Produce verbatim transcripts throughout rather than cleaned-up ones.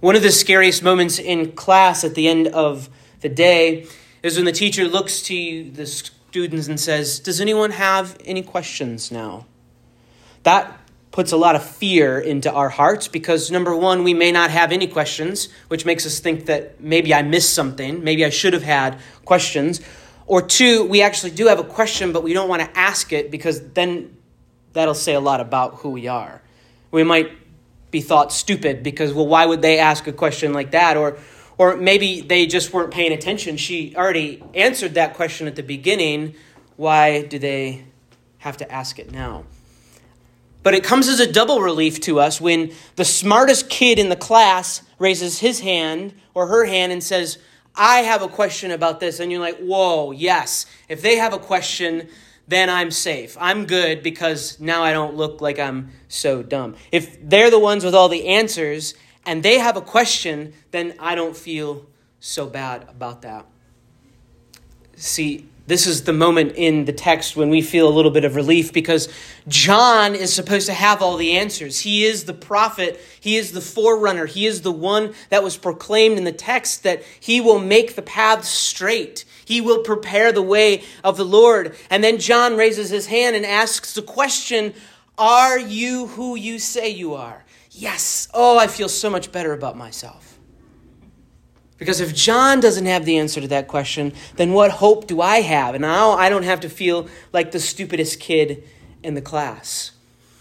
One of the scariest moments in class at the end of the day is when the teacher looks to the students and says, "Does anyone have any questions now?" That puts a lot of fear into our hearts because, number one, we may not have any questions, which makes us think that maybe I missed something, maybe I should have had questions. Or two, we actually do have a question, but we don't want to ask it because then that'll say a lot about who we are. We might be thought stupid because, well, why would they ask a question like that? Or or maybe they just weren't paying attention. She already answered that question at the beginning. Why do they have to ask it now? But it comes as a double relief to us when the smartest kid in the class raises his hand or her hand and says, "I have a question about this." And you're like, whoa, yes. If they have a question, then I'm safe. I'm good because now I don't look like I'm so dumb. If they're the ones with all the answers and they have a question, then I don't feel so bad about that. See, this is the moment in the text when we feel a little bit of relief because John is supposed to have all the answers. He is the prophet. He is the forerunner. He is the one that was proclaimed in the text that he will make the path straight. He will prepare the way of the Lord. And then John raises his hand and asks the question, "Are you who you say you are?" Yes. Oh, I feel so much better about myself. Because if John doesn't have the answer to that question, then what hope do I have? And now I don't have to feel like the stupidest kid in the class.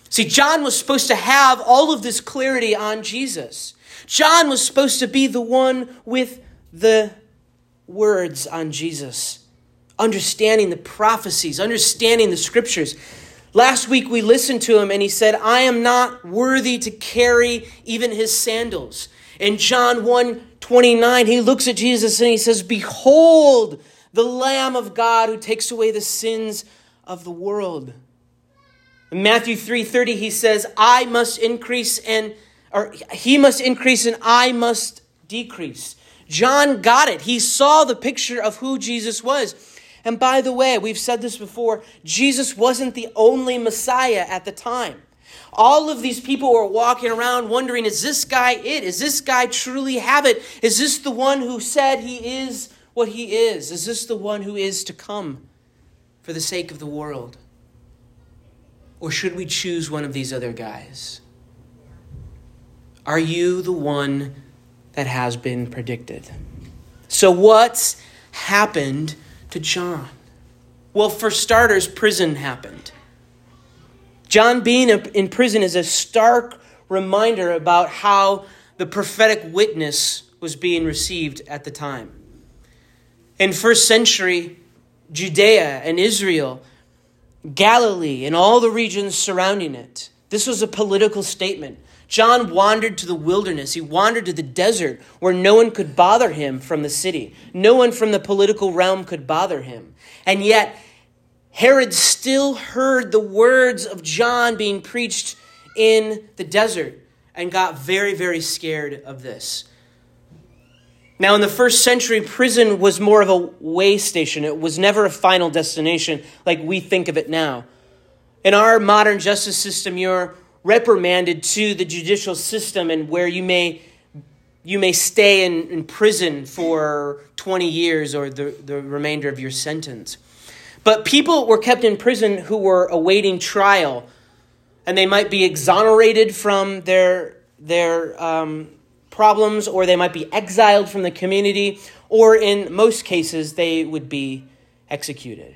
See, John was supposed to have all of this clarity on Jesus. John was supposed to be the one with the words on Jesus, understanding the prophecies, understanding the scriptures. Last week we listened to him and he said, "I am not worthy to carry even his sandals." In John one twenty-nine, he looks at Jesus and he says, "Behold, the Lamb of God who takes away the sins of the world." In Matthew three thirty, he says, "I must increase and or he must increase and I must decrease." John got it. He saw the picture of who Jesus was. And by the way, we've said this before, Jesus wasn't the only Messiah at the time. All of these people were walking around wondering, is this guy it? Is this guy truly have it? Is this the one who said he is what he is? Is this the one who is to come for the sake of the world? Or should we choose one of these other guys? Are you the one that has been predicted? So what's happened to John? Well, for starters, prison happened. John being in prison is a stark reminder about how the prophetic witness was being received at the time. In first century Judea and Israel, Galilee and all the regions surrounding it, this was a political statement. John wandered to the wilderness. He wandered to the desert where no one could bother him from the city. No one from the political realm could bother him. And yet, Herod still heard the words of John being preached in the desert and got very, very scared of this. Now, in the first century, prison was more of a way station. It was never a final destination like we think of it now. In our modern justice system, you're reprimanded to the judicial system and where you may you may stay in, in prison for twenty years or the, the remainder of your sentence. But people were kept in prison who were awaiting trial, and they might be exonerated from their, their um, problems, or they might be exiled from the community, or in most cases, they would be executed.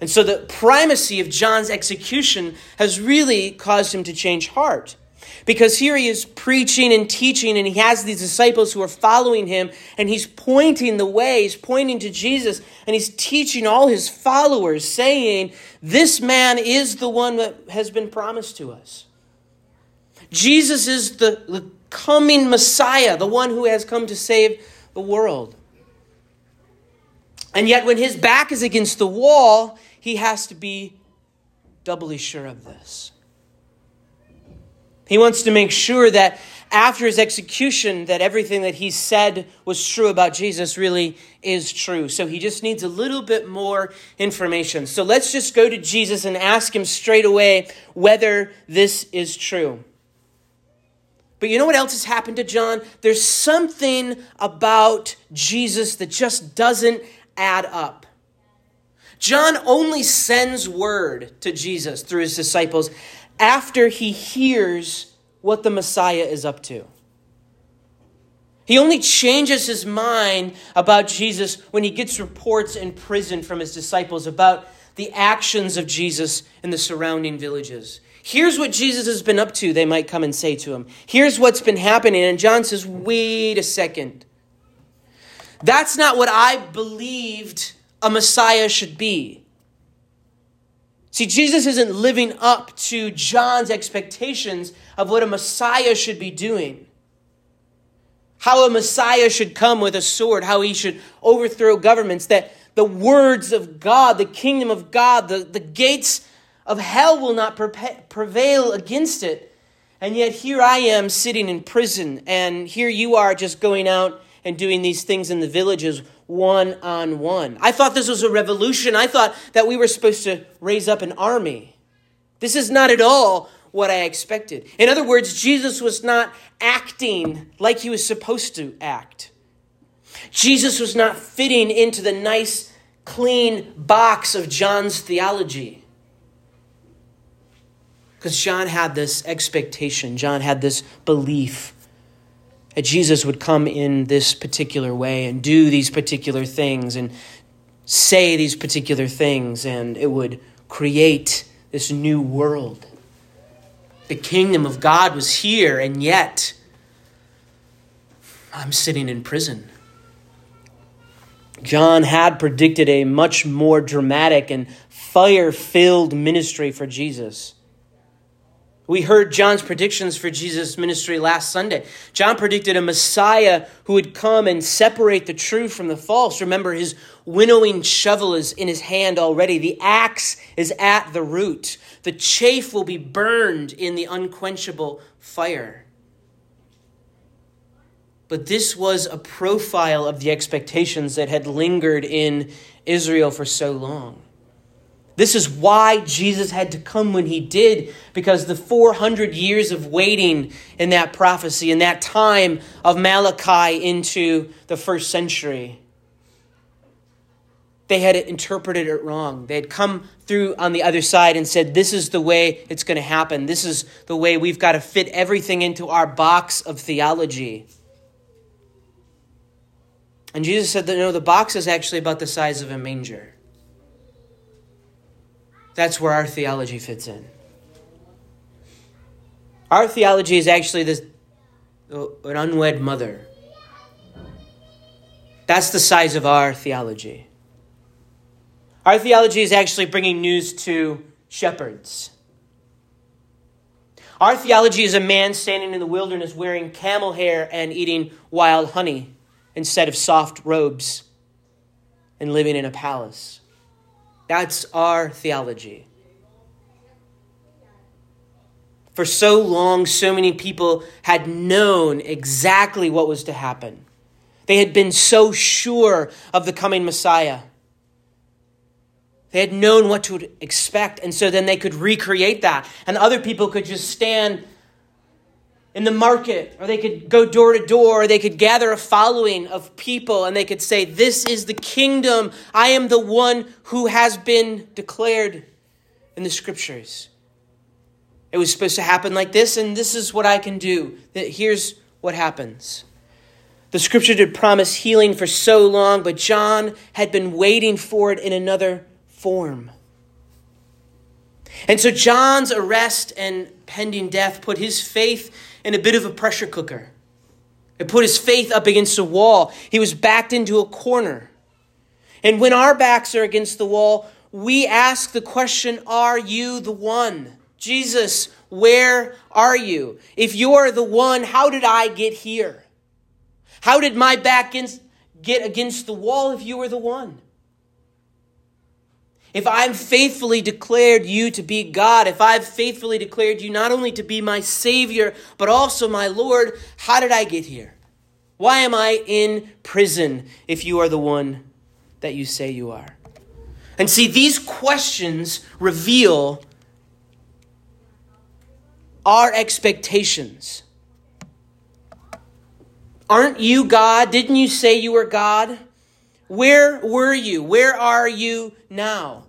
And so the primacy of John's execution has really caused him to change heart, because here he is preaching and teaching and he has these disciples who are following him and he's pointing the way, he's pointing to Jesus and he's teaching all his followers saying, this man is the one that has been promised to us. Jesus is the, the coming Messiah, the one who has come to save the world. And yet when his back is against the wall, he has to be doubly sure of this. He wants to make sure that after his execution, that everything that he said was true about Jesus really is true. So he just needs a little bit more information. So let's just go to Jesus and ask him straight away whether this is true. But you know what else has happened to John? There's something about Jesus that just doesn't add up. John only sends word to Jesus through his disciples after he hears what the Messiah is up to. He only changes his mind about Jesus when he gets reports in prison from his disciples about the actions of Jesus in the surrounding villages. Here's what Jesus has been up to, they might come and say to him. Here's what's been happening. And John says, wait a second. That's not what I believed a Messiah should be. See, Jesus isn't living up to John's expectations of what a Messiah should be doing. How a Messiah should come with a sword, how he should overthrow governments, that the words of God, the kingdom of God, the, the gates of hell will not prevail against it. And yet here I am sitting in prison, and here you are just going out and doing these things in the villages one on one. I thought this was a revolution. I thought that we were supposed to raise up an army. This is not at all what I expected. In other words, Jesus was not acting like he was supposed to act. Jesus was not fitting into the nice, clean box of John's theology. Because John had this expectation. John had this belief that Jesus would come in this particular way and do these particular things and say these particular things, and it would create this new world. The kingdom of God was here, and yet I'm sitting in prison. John had predicted a much more dramatic and fire-filled ministry for Jesus. We heard John's predictions for Jesus' ministry last Sunday. John predicted a Messiah who would come and separate the true from the false. Remember, his winnowing shovel is in his hand already. The axe is at the root. The chaff will be burned in the unquenchable fire. But this was a profile of the expectations that had lingered in Israel for so long. This is why Jesus had to come when he did, because the four hundred years of waiting in that prophecy, in that time of Malachi into the first century, they had interpreted it wrong. They had come through on the other side and said, this is the way it's going to happen. This is the way we've got to fit everything into our box of theology. And Jesus said that, no, the box is actually about the size of a manger. That's where our theology fits in. Our theology is actually this, an unwed mother. That's the size of our theology. Our theology is actually bringing news to shepherds. Our theology is a man standing in the wilderness wearing camel hair and eating wild honey instead of soft robes and living in a palace. That's our theology. For so long, so many people had known exactly what was to happen. They had been so sure of the coming Messiah. They had known what to expect, and so then they could recreate that. And other people could just stand in the market, or they could go door to door, or they could gather a following of people, and they could say, this is the kingdom. I am the one who has been declared in the scriptures. It was supposed to happen like this, and this is what I can do. Here's what happens. The scripture did promise healing for so long, but John had been waiting for it in another form. And so John's arrest and pending death put his faith in a bit of a pressure cooker. It put his faith up against a wall. He was backed into a corner. And when our backs are against the wall, we ask the question, are you the one? Jesus, where are you? If you're the one, how did I get here? How did my back get against the wall if you were the one? If I've faithfully declared you to be God, if I've faithfully declared you not only to be my Savior, but also my Lord, how did I get here? Why am I in prison if you are the one that you say you are? And see, these questions reveal our expectations. Aren't you God? Didn't you say you were God? Where were you? Where are you now?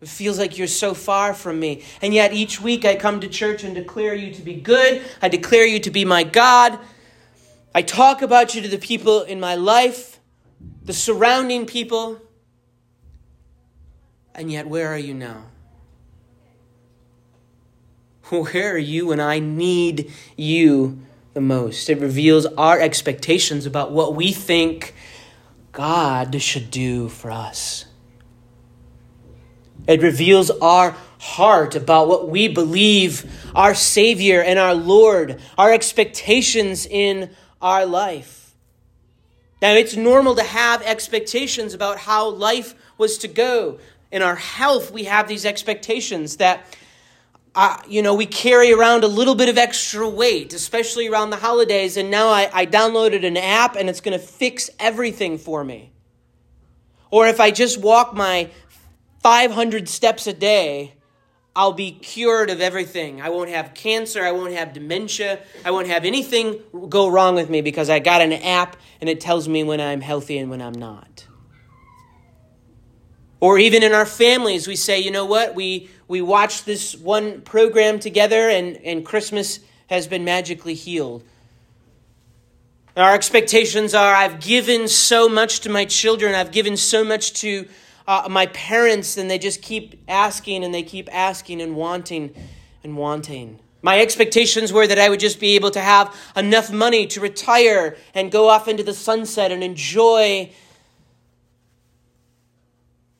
It feels like you're so far from me. And yet each week I come to church and declare you to be good. I declare you to be my God. I talk about you to the people in my life, the surrounding people. And yet where are you now? Where are you when I need you the most? It reveals our expectations about what we think God should do for us. It reveals our heart about what we believe our Savior and our Lord, our expectations in our life. Now, it's normal to have expectations about how life was to go. In our health, we have these expectations that Uh, you know, we carry around a little bit of extra weight, especially around the holidays. And now I, I downloaded an app and it's going to fix everything for me. Or if I just walk my five hundred steps a day, I'll be cured of everything. I won't have cancer. I won't have dementia. I won't have anything go wrong with me because I got an app and it tells me when I'm healthy and when I'm not. Or even in our families, we say, you know what, we we watched this one program together and, and Christmas has been magically healed. Our expectations are, I've given so much to my children, I've given so much to uh, my parents, and they just keep asking and they keep asking and wanting and wanting. My expectations were that I would just be able to have enough money to retire and go off into the sunset and enjoy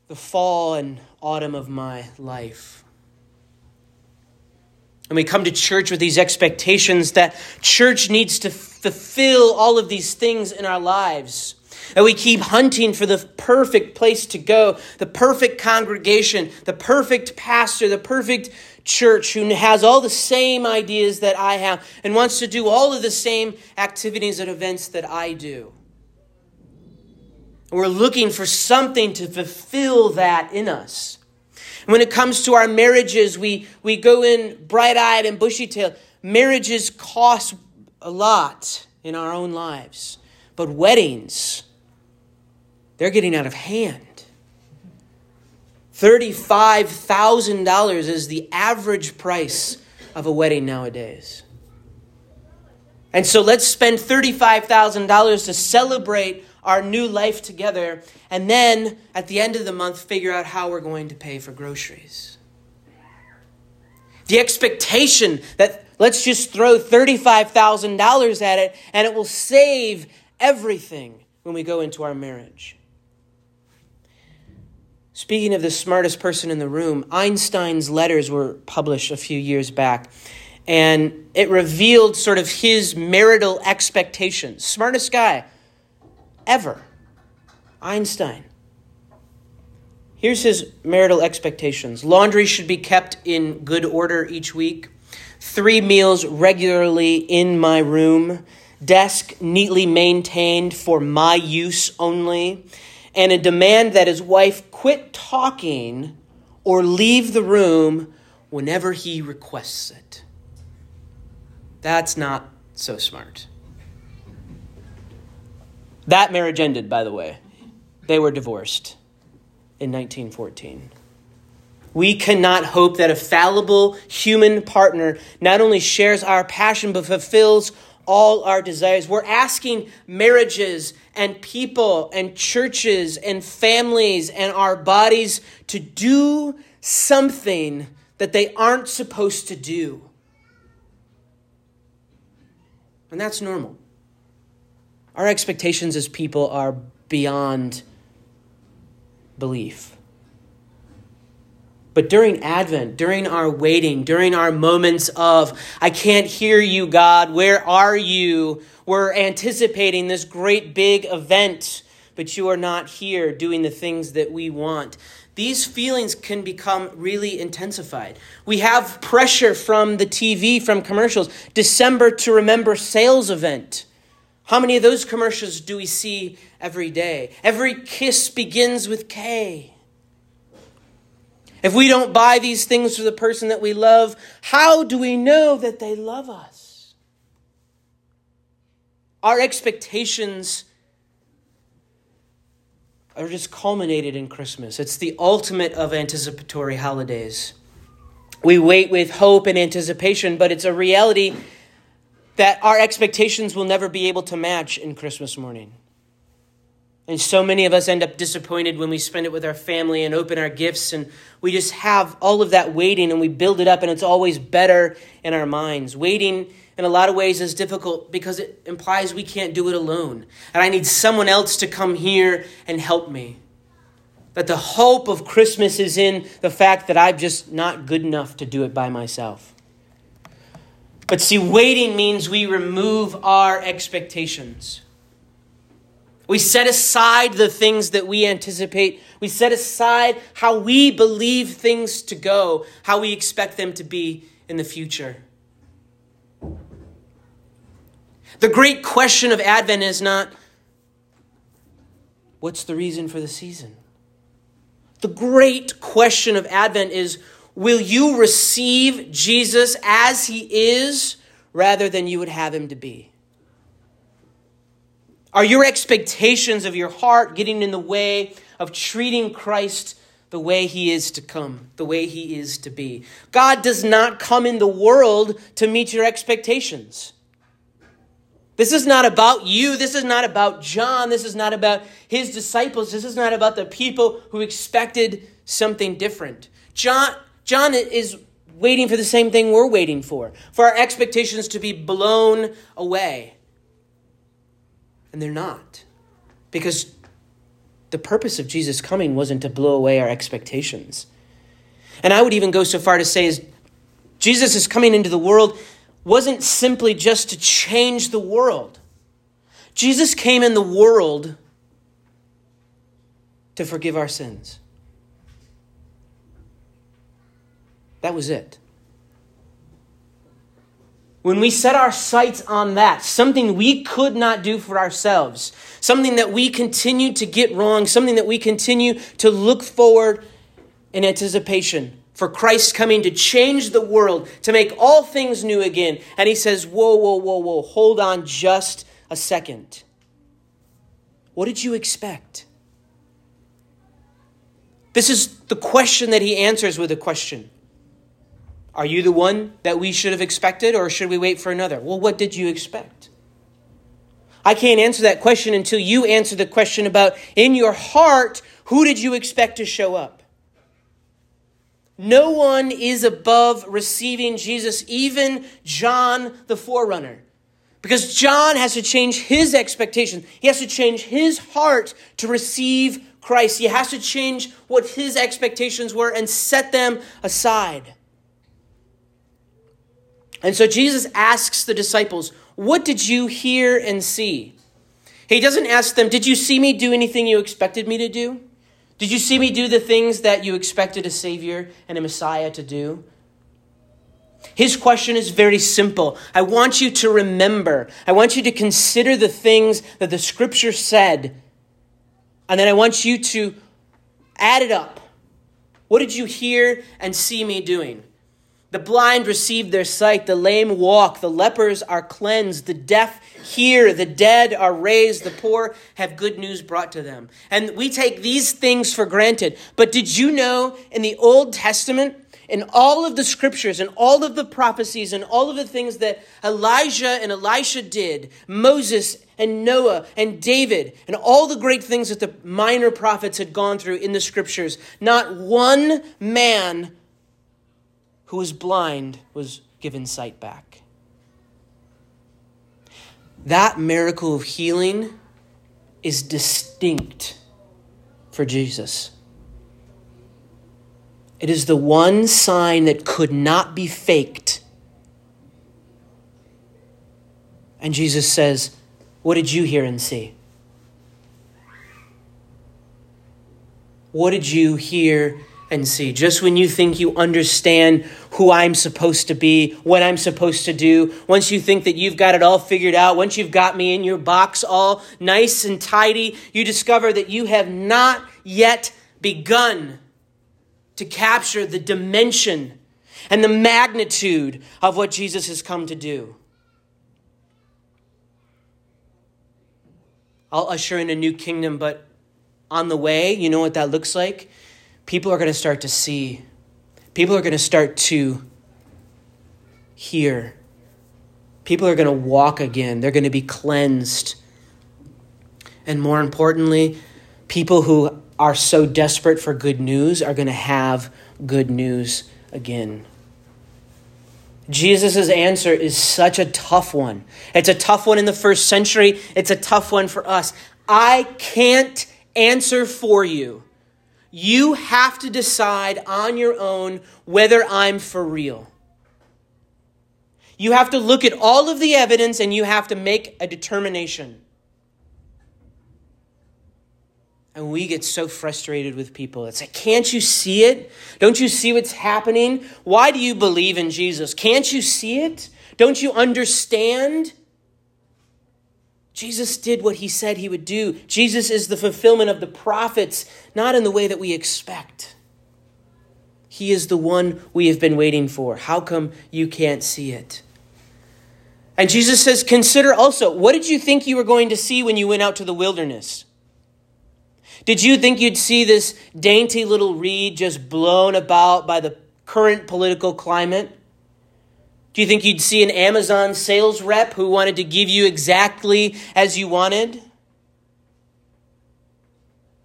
the fall and autumn of my life. And we come to church with these expectations that church needs to fulfill all of these things in our lives. And we keep hunting for the perfect place to go, the perfect congregation, the perfect pastor, the perfect church who has all the same ideas that I have and wants to do all of the same activities and events that I do. We're looking for something to fulfill that in us. When it comes to our marriages, we, we go in bright-eyed and bushy-tailed. Marriages cost a lot in our own lives. But weddings, they're getting out of hand. thirty-five thousand dollars is the average price of a wedding nowadays. And so let's spend thirty-five thousand dollars to celebrate our new life together, and then at the end of the month, figure out how we're going to pay for groceries. The expectation that let's just throw thirty-five thousand dollars at it, and it will save everything when we go into our marriage. Speaking of the smartest person in the room, Einstein's letters were published a few years back, and it revealed sort of his marital expectations. Smartest guy ever, Einstein. Here's his marital expectations. Laundry should be kept in good order each week. Three meals regularly in my room. Desk neatly maintained for my use only. And a demand that his wife quit talking or leave the room whenever he requests it. That's not so smart. That marriage ended, by the way. They were divorced in nineteen fourteen. We cannot hope that a fallible human partner not only shares our passion, but fulfills all our desires. We're asking marriages and people and churches and families and our bodies to do something that they aren't supposed to do. And that's normal. Our expectations as people are beyond belief. But during Advent, during our waiting, during our moments of, I can't hear you, God, where are you? We're anticipating this great big event, but you are not here doing the things that we want. These feelings can become really intensified. We have pressure from the T V, from commercials. December to Remember sales event. How many of those commercials do we see every day? Every kiss begins with K. If we don't buy these things for the person that we love, how do we know that they love us? Our expectations are just culminated in Christmas. It's the ultimate of anticipatory holidays. We wait with hope and anticipation, but it's a reality that our expectations will never be able to match in Christmas morning. And so many of us end up disappointed when we spend it with our family and open our gifts, and we just have all of that waiting and we build it up, and it's always better in our minds. Waiting in a lot of ways is difficult because it implies we can't do it alone, and I need someone else to come here and help me. That the hope of Christmas is in the fact that I'm just not good enough to do it by myself. But see, waiting means we remove our expectations. We set aside the things that we anticipate. We set aside how we believe things to go, how we expect them to be in the future. The great question of Advent is not, what's the reason for the season? The great question of Advent is, will you receive Jesus as he is rather than you would have him to be? Are your expectations of your heart getting in the way of treating Christ the way he is to come, the way he is to be? God does not come in the world to meet your expectations. This is not about you. This is not about John. This is not about his disciples. This is not about the people who expected something different. John, John is waiting for the same thing we're waiting for, for our expectations to be blown away. And they're not, because the purpose of Jesus' coming wasn't to blow away our expectations. And I would even go so far to say is Jesus' coming into the world wasn't simply just to change the world. Jesus came in the world to forgive our sins. That was it. When we set our sights on that, something we could not do for ourselves, something that we continue to get wrong, something that we continue to look forward in anticipation for Christ coming to change the world, to make all things new again. And he says, whoa, whoa, whoa, whoa, hold on just a second. What did you expect? This is the question that he answers with a question. Are you the one that we should have expected, or should we wait for another? Well, what did you expect? I can't answer that question until you answer the question about, in your heart, who did you expect to show up? No one is above receiving Jesus, even John the forerunner, because John has to change his expectations. He has to change his heart to receive Christ. He has to change what his expectations were and set them aside. And so Jesus asks the disciples, what did you hear and see? He doesn't ask them, did you see me do anything you expected me to do? Did you see me do the things that you expected a Savior and a Messiah to do? His question is very simple. I want you to remember. I want you to consider the things that the Scripture said. And then I want you to add it up. What did you hear and see me doing? The blind receive their sight, the lame walk, the lepers are cleansed, the deaf hear, the dead are raised, the poor have good news brought to them. And we take these things for granted. But did you know in the Old Testament, in all of the scriptures and all of the prophecies and all of the things that Elijah and Elisha did, Moses and Noah and David, and all the great things that the minor prophets had gone through in the scriptures, not one man who was blind was given sight back. That miracle of healing is distinct for Jesus. It is the one sign that could not be faked. And Jesus says, what did you hear and see? What did you hear and see? Just when you think you understand who I'm supposed to be, what I'm supposed to do, once you think that you've got it all figured out, once you've got me in your box all nice and tidy, you discover that you have not yet begun to capture the dimension and the magnitude of what Jesus has come to do. I'll usher in a new kingdom. But on the way, you know what that looks like? People are going to start to see. People are going to start to hear. People are going to walk again. They're going to be cleansed. And more importantly, people who are so desperate for good news are going to have good news again. Jesus' answer is such a tough one. It's a tough one in the first century. It's a tough one for us. I can't answer for you. You have to decide on your own whether I'm for real. You have to look at all of the evidence and you have to make a determination. And we get so frustrated with people. It's like, can't you see it? Don't you see what's happening? Why do you believe in Jesus? Can't you see it? Don't you understand? Jesus did what he said he would do. Jesus is the fulfillment of the prophets, not in the way that we expect. He is the one we have been waiting for. How come you can't see it? And Jesus says, consider also, what did you think you were going to see when you went out to the wilderness? Did you think you'd see this dainty little reed just blown about by the current political climate? Do you think you'd see an Amazon sales rep who wanted to give you exactly as you wanted?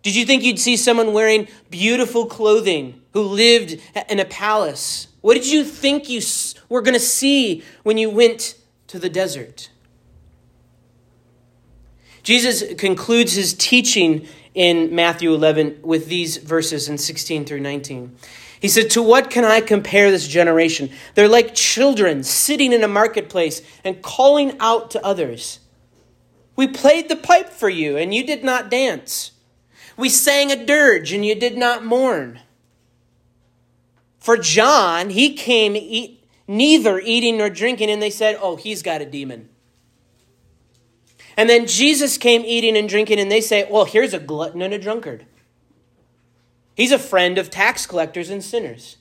Did you think you'd see someone wearing beautiful clothing who lived in a palace? What did you think you were going to see when you went to the desert? Jesus concludes his teaching in Matthew eleven with these verses in sixteen through nineteen. He said, to what can I compare this generation? They're like children sitting in a marketplace and calling out to others. We played the pipe for you and you did not dance. We sang a dirge and you did not mourn. For John, he came eat, neither eating nor drinking, and they said, oh, he's got a demon. And then Jesus came eating and drinking, and they say, well, here's a glutton and a drunkard. He's a friend of tax collectors and sinners.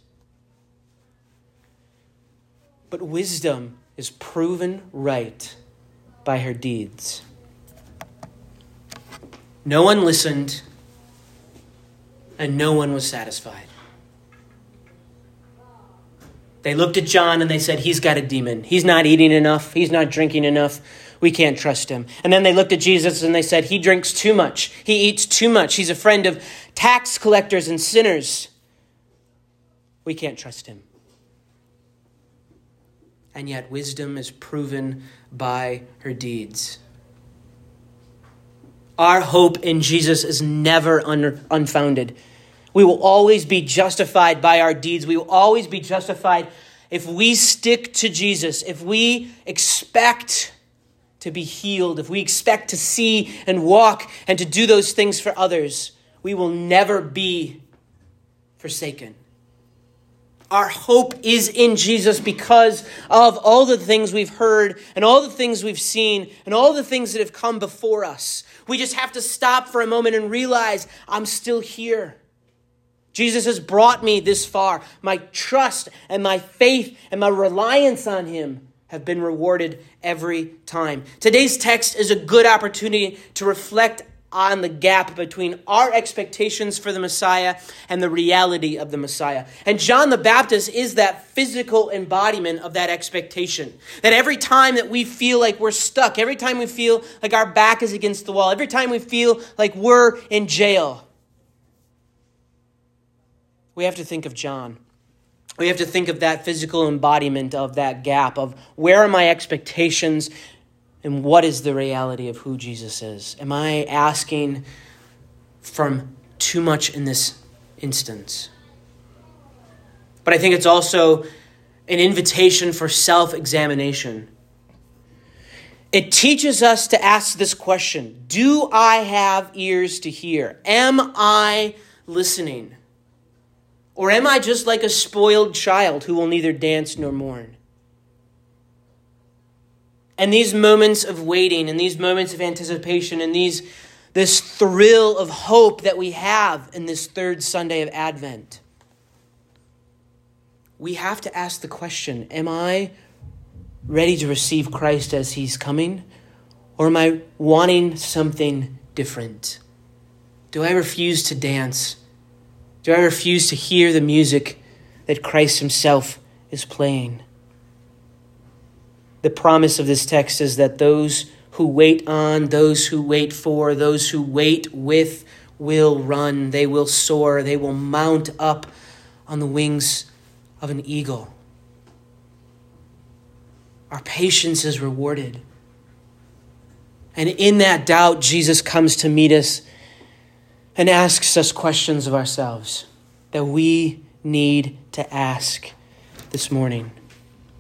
But wisdom is proven right by her deeds. No one listened, and no one was satisfied. They looked at John and they said, he's got a demon. He's not eating enough. He's not drinking enough. We can't trust him. And then they looked at Jesus and they said, he drinks too much. He eats too much. He's a friend of tax collectors and sinners. We can't trust him. And yet wisdom is proven by her deeds. Our hope in Jesus is never un- unfounded. We will always be justified by our deeds. We will always be justified if we stick to Jesus, if we expect to be healed, if we expect to see and walk and to do those things for others. We will never be forsaken. Our hope is in Jesus because of all the things we've heard and all the things we've seen and all the things that have come before us. We just have to stop for a moment and realize I'm still here. Jesus has brought me this far. My trust and my faith and my reliance on him have been rewarded every time. Today's text is a good opportunity to reflect on the gap between our expectations for the Messiah and the reality of the Messiah. And John the Baptist is that physical embodiment of that expectation. That every time that we feel like we're stuck, every time we feel like our back is against the wall, every time we feel like we're in jail, we have to think of John. We have to think of that physical embodiment of that gap of where are my expectations and what is the reality of who Jesus is? Am I asking from too much in this instance? But I think it's also an invitation for self-examination. It teaches us to ask this question. Do I have ears to hear? Am I listening? Or am I just like a spoiled child who will neither dance nor mourn? And these moments of waiting and these moments of anticipation and these this thrill of hope that we have in this third Sunday of Advent, we have to ask the question, am I ready to receive Christ as he's coming? Or am I wanting something different? Do I refuse to dance? Do I refuse to hear the music that Christ himself is playing? The promise of this text is that those who wait on, those who wait for, those who wait with will run. They will soar. They will mount up on the wings of an eagle. Our patience is rewarded. And in that doubt, Jesus comes to meet us and asks us questions of ourselves that we need to ask this morning.